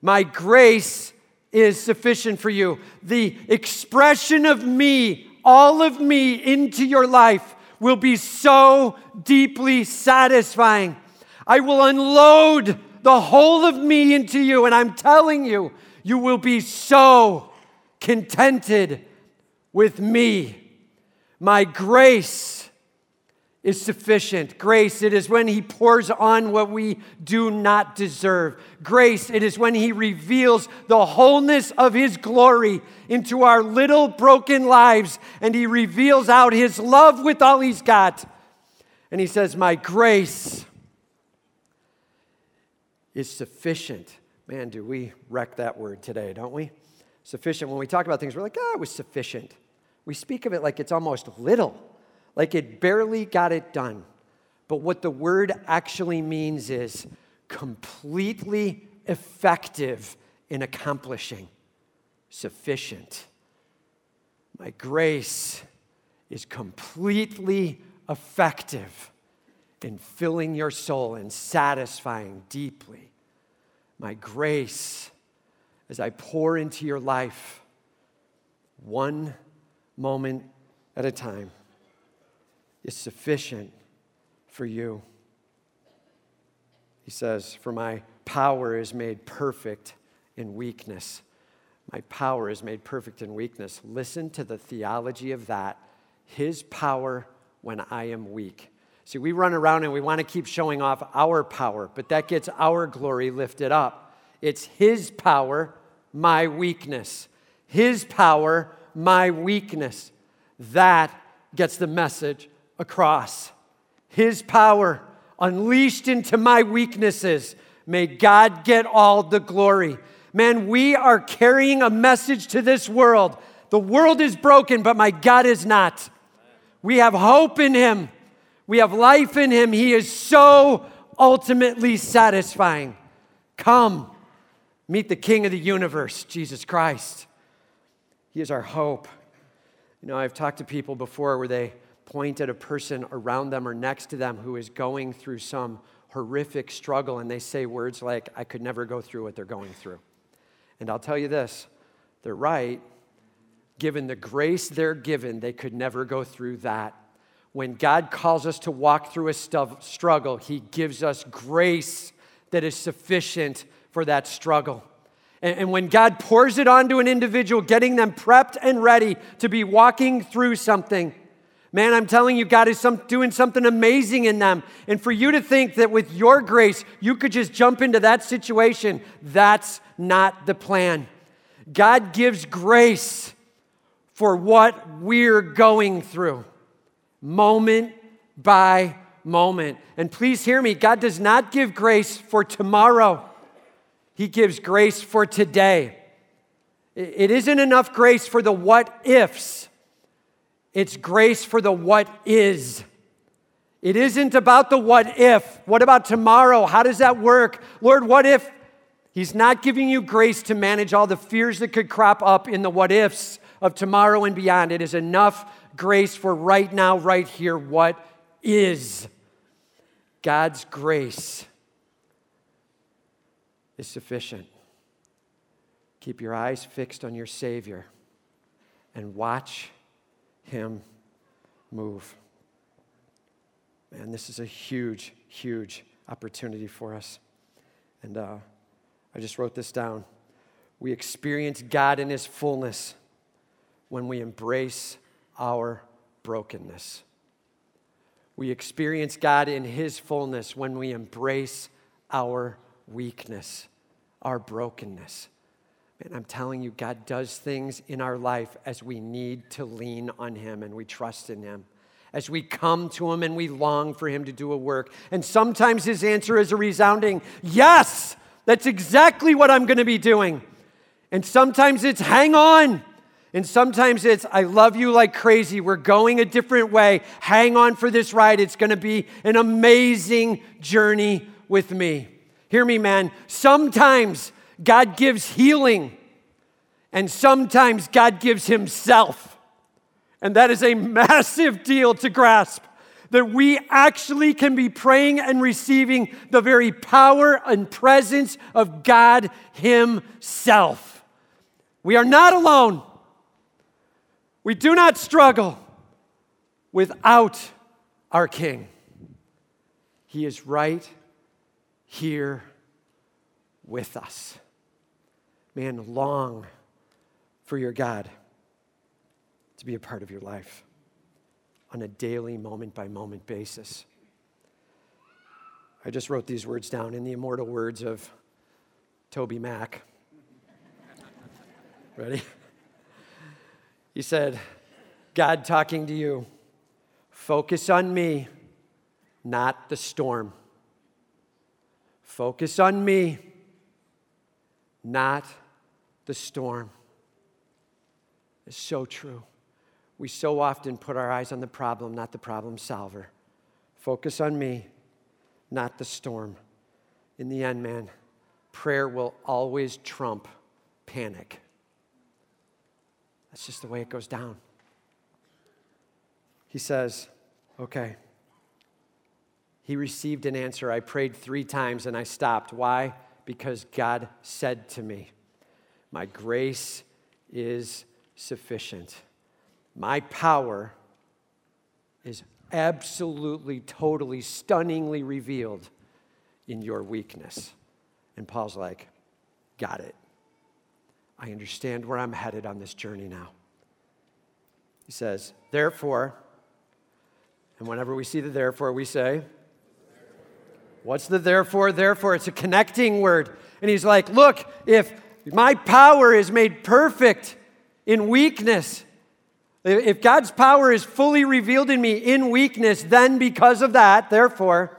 My grace is sufficient for you. The expression of me, all of me into your life will be so deeply satisfying. I will unload the whole of me into you, and I'm telling you, you will be so contented with me. My grace is sufficient. Grace, it is when he pours on what we do not deserve. Grace, it is when he reveals the wholeness of his glory into our little broken lives, and he reveals out his love with all he's got. And he says, my grace is sufficient. Man, do we wreck that word today, don't we? Sufficient. When we talk about things, we're like, ah, oh, it was sufficient. We speak of it like it's almost little. Like it barely got it done. But what the word actually means is completely effective in accomplishing. Sufficient. My grace is completely effective in filling your soul and satisfying deeply. My grace, as I pour into your life, one moment at a time, is sufficient for you. He says, for my power is made perfect in weakness. My power is made perfect in weakness. Listen to the theology of that. His power when I am weak. See, we run around and we want to keep showing off our power, but that gets our glory lifted up. It's his power, my weakness. His power, my weakness. That gets the message across. His power unleashed into my weaknesses. May God get all the glory. Man, we are carrying a message to this world. The world is broken, but my God is not. We have hope in him. We have life in him. He is so ultimately satisfying. Come, meet the King of the universe, Jesus Christ. He is our hope. You know, I've talked to people before where they point at a person around them or next to them who is going through some horrific struggle, and they say words like, I could never go through what they're going through. And I'll tell you this, they're right. Given the grace they're given, they could never go through that. When God calls us to walk through a stu- struggle, he gives us grace that is sufficient for that struggle. And when God pours it onto an individual, getting them prepped and ready to be walking through something, man, I'm telling you, God is some, doing something amazing in them. And for you to think that with your grace, you could just jump into that situation, that's not the plan. God gives grace for what we're going through, moment by moment. And please hear me, God does not give grace for tomorrow. He gives grace for today. It isn't enough grace for the what ifs. It's grace for the what is. It isn't about the what if. What about tomorrow? How does that work? Lord, what if? He's not giving you grace to manage all the fears that could crop up in the what ifs of tomorrow and beyond. It is enough grace for right now, right here, what is. God's grace is sufficient. Keep your eyes fixed on your Savior and watch him move. Man, this is a huge, huge opportunity for us. And uh, I just wrote this down. We experience God in his fullness when we embrace our brokenness. We experience God in his fullness when we embrace our weakness, our brokenness. And I'm telling you, God does things in our life as we need to lean on him and we trust in him. As we come to him and we long for him to do a work. And sometimes his answer is a resounding, yes, that's exactly what I'm going to be doing. And sometimes it's, hang on. And sometimes it's, I love you like crazy. We're going a different way. Hang on for this ride. It's going to be an amazing journey with me. Hear me, man. Sometimes God gives healing, and sometimes God gives himself. And that is a massive deal to grasp, that we actually can be praying and receiving the very power and presence of God himself. We are not alone. We do not struggle without our King. He is right here with us. Man, long for your God to be a part of your life. on a daily, moment-by-moment basis. I just wrote these words down in the immortal words of Toby Mac. Ready? He said, God talking to you, focus on me, not the storm. Focus on me, not the storm. It's so true. We so often put our eyes on the problem, not the problem solver. Focus on me, not the storm. In the end, man, prayer will always trump panic. That's just the way it goes down. He says, okay, he received an answer. I prayed three times and I stopped. Why? Because God said to me, my grace is sufficient. My power is absolutely, totally, stunningly revealed in your weakness. And Paul's like, got it. I understand where I'm headed on this journey now. He says, therefore, and whenever we see the therefore, we say, what's the therefore? Therefore, it's a connecting word. And he's like, look, if my power is made perfect in weakness, if God's power is fully revealed in me in weakness, then because of that, therefore,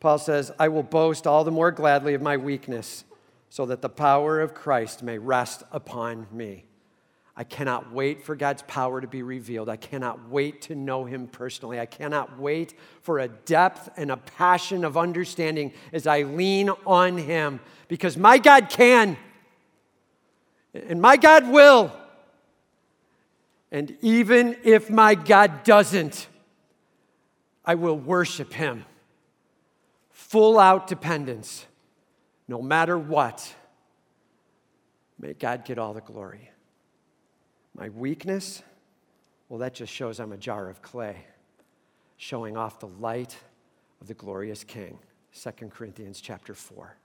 Paul says, I will boast all the more gladly of my weakness so that the power of Christ may rest upon me. I cannot wait for God's power to be revealed. I cannot wait to know him personally. I cannot wait for a depth and a passion of understanding as I lean on him, because my God can, and my God will. And even if my God doesn't, I will worship him. Full out dependence, no matter what. May God get all the glory. My weakness, well, that just shows I'm a jar of clay, showing off the light of the glorious King, Second Corinthians chapter four.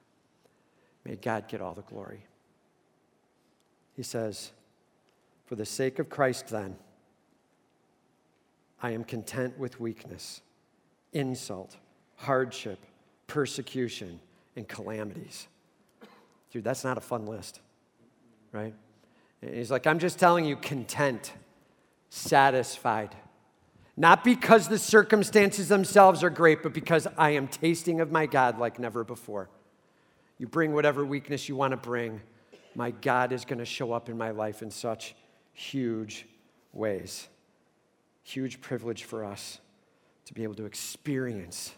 May God get all the glory. He says, for the sake of Christ, then, I am content with weakness, insult, hardship, persecution, and calamities. Dude, that's not a fun list, right? And he's like, I'm just telling you, content, satisfied. Not because the circumstances themselves are great, but because I am tasting of my God like never before. You bring whatever weakness you want to bring. My God is going to show up in my life in such huge ways. Huge privilege for us to be able to experience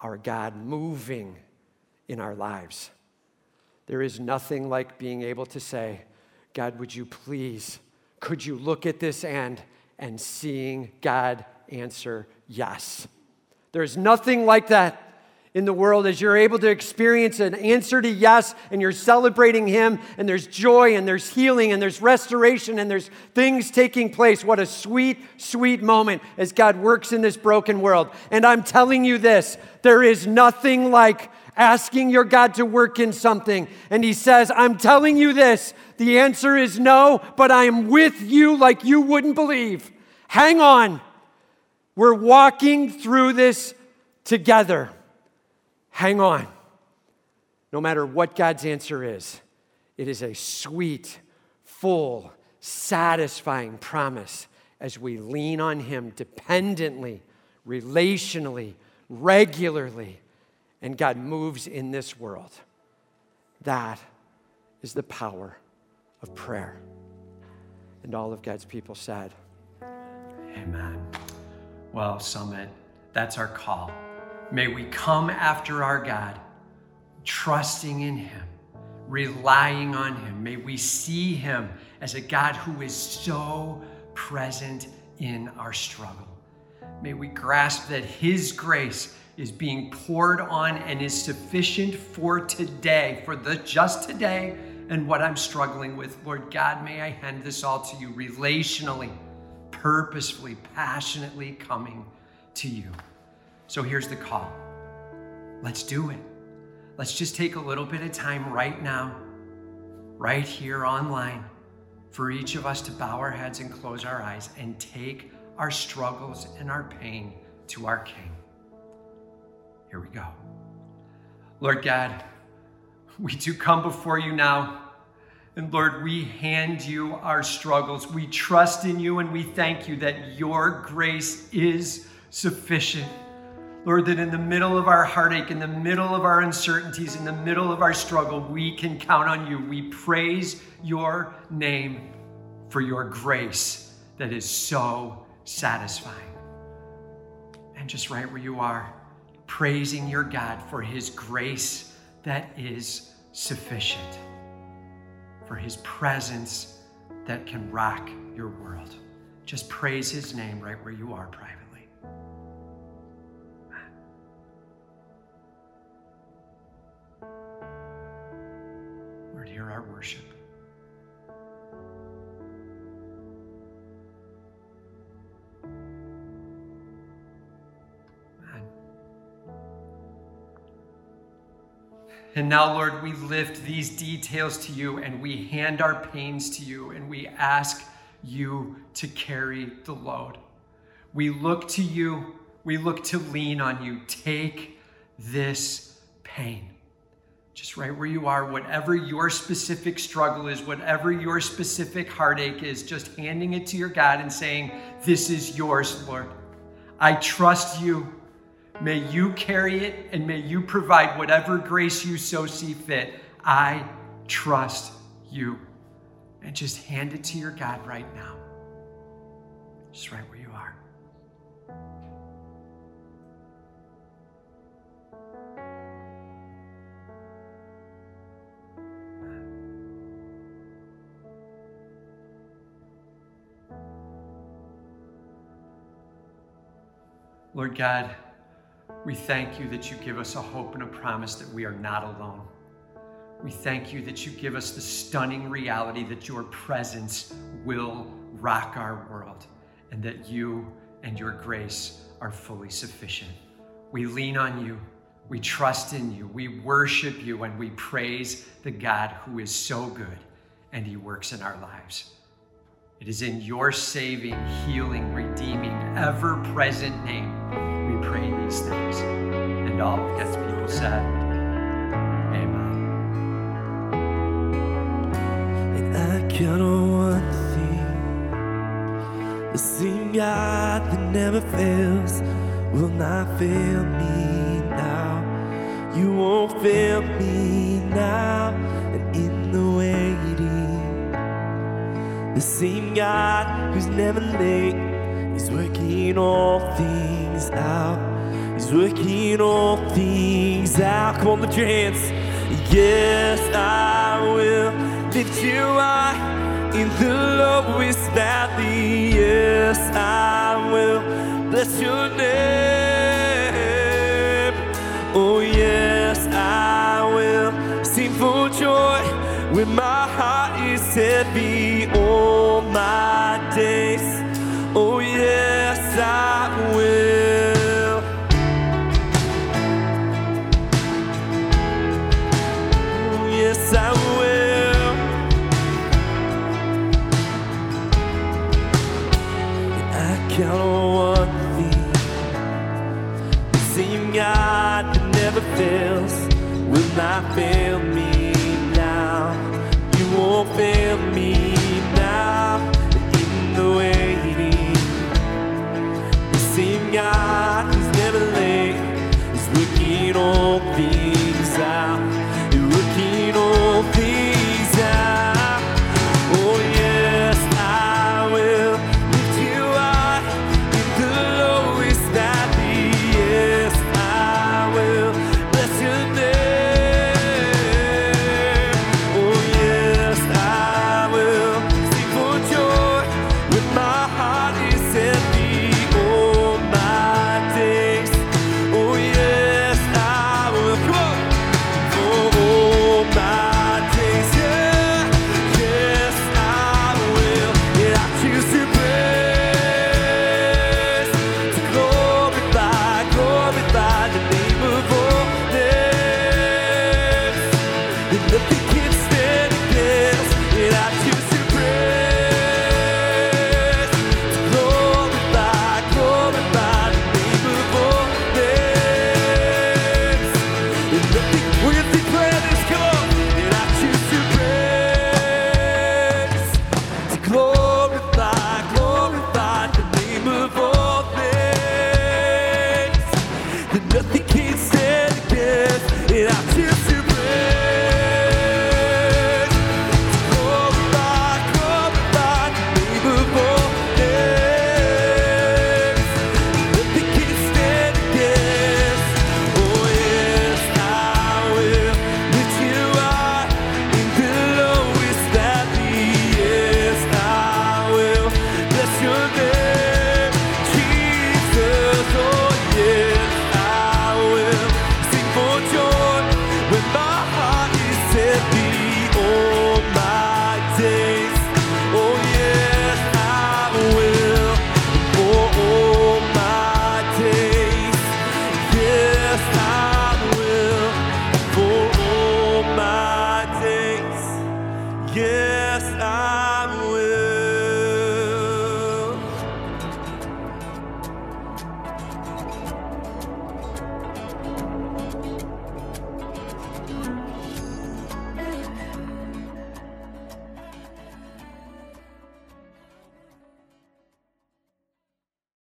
our God moving in our lives. There is nothing like being able to say, God, would you please, could you look at this and, and seeing God answer yes. There's nothing like that in the world as you're able to experience an answer to yes, and you're celebrating him, and there's joy, and there's healing, and there's restoration, and there's things taking place. What a sweet, sweet moment as God works in this broken world. And I'm telling you this, there is nothing like asking your God to work in something. And he says, I'm telling you this, the answer is no, but I am with you like you wouldn't believe. Hang on. We're walking through this together. Hang on. No matter what God's answer is, it is a sweet, full, satisfying promise as we lean on him dependently, relationally, regularly, and God moves in this world. That is the power of prayer. And all of God's people said, amen. Well, Summit, that's our call. May we come after our God, trusting in him, relying on him. May we see him as a God who is so present in our struggle. May we grasp that his grace is being poured on and is sufficient for today, for the just today and what I'm struggling with. Lord God, may I hand this all to you relationally, purposefully, passionately coming to you. So here's the call. Let's do it. Let's just take a little bit of time right now, right here online, for each of us to bow our heads and close our eyes and take our struggles and our pain to our King. Here we go. Lord God, we do come before you now. And Lord, we hand you our struggles. We trust in you and we thank you that your grace is sufficient. Lord, that in the middle of our heartache, in the middle of our uncertainties, in the middle of our struggle, we can count on you. We praise your name for your grace that is so satisfying. And just right where you are, praising your God for his grace that is sufficient, for his presence that can rock your world. Just praise his name right where you are privately. Lord, hear our worship. And now, Lord, we lift these details to you and we hand our pains to you and we ask you to carry the load. We look to you. We look to lean on you. Take this pain. Just right where you are, whatever your specific struggle is, whatever your specific heartache is, just handing it to your God and saying, this is yours, Lord. I trust you. May you carry it and may you provide whatever grace you so see fit. I trust you. And just hand it to your God right now. Just right where you are. Lord God, we thank you that you give us a hope and a promise that we are not alone. We thank you that you give us the stunning reality that your presence will rock our world and that you and your grace are fully sufficient. We lean on you, we trust in you, we worship you, and we praise the God who is so good and he works in our lives. It is in your saving, healing, redeeming, ever-present name we pray these things, and all of God's people said, amen. And I count on one thing, the same God that never fails will not fail me now. You won't fail me now, and in the waiting, the same God who's never late, he's working all things out. He's working all things out. Come on, lift your hands. Yes, I will lift you high in the lowest valley. Yes, I will bless your name. Oh, yes, I will sing for joy when my heart is heavy all my days. Oh, yes, I will. Oh, yes, I will. And I count on one thing, the same God that never fails will not fail me now. You won't fail me now. God who's never late is working all things out. He's working all things out. Oh yes, I will lift you high in the lowest valley. Yes, I will bless your name. Oh yes, I will sing for joy with my heart is heavy. The name of all names, and nothing can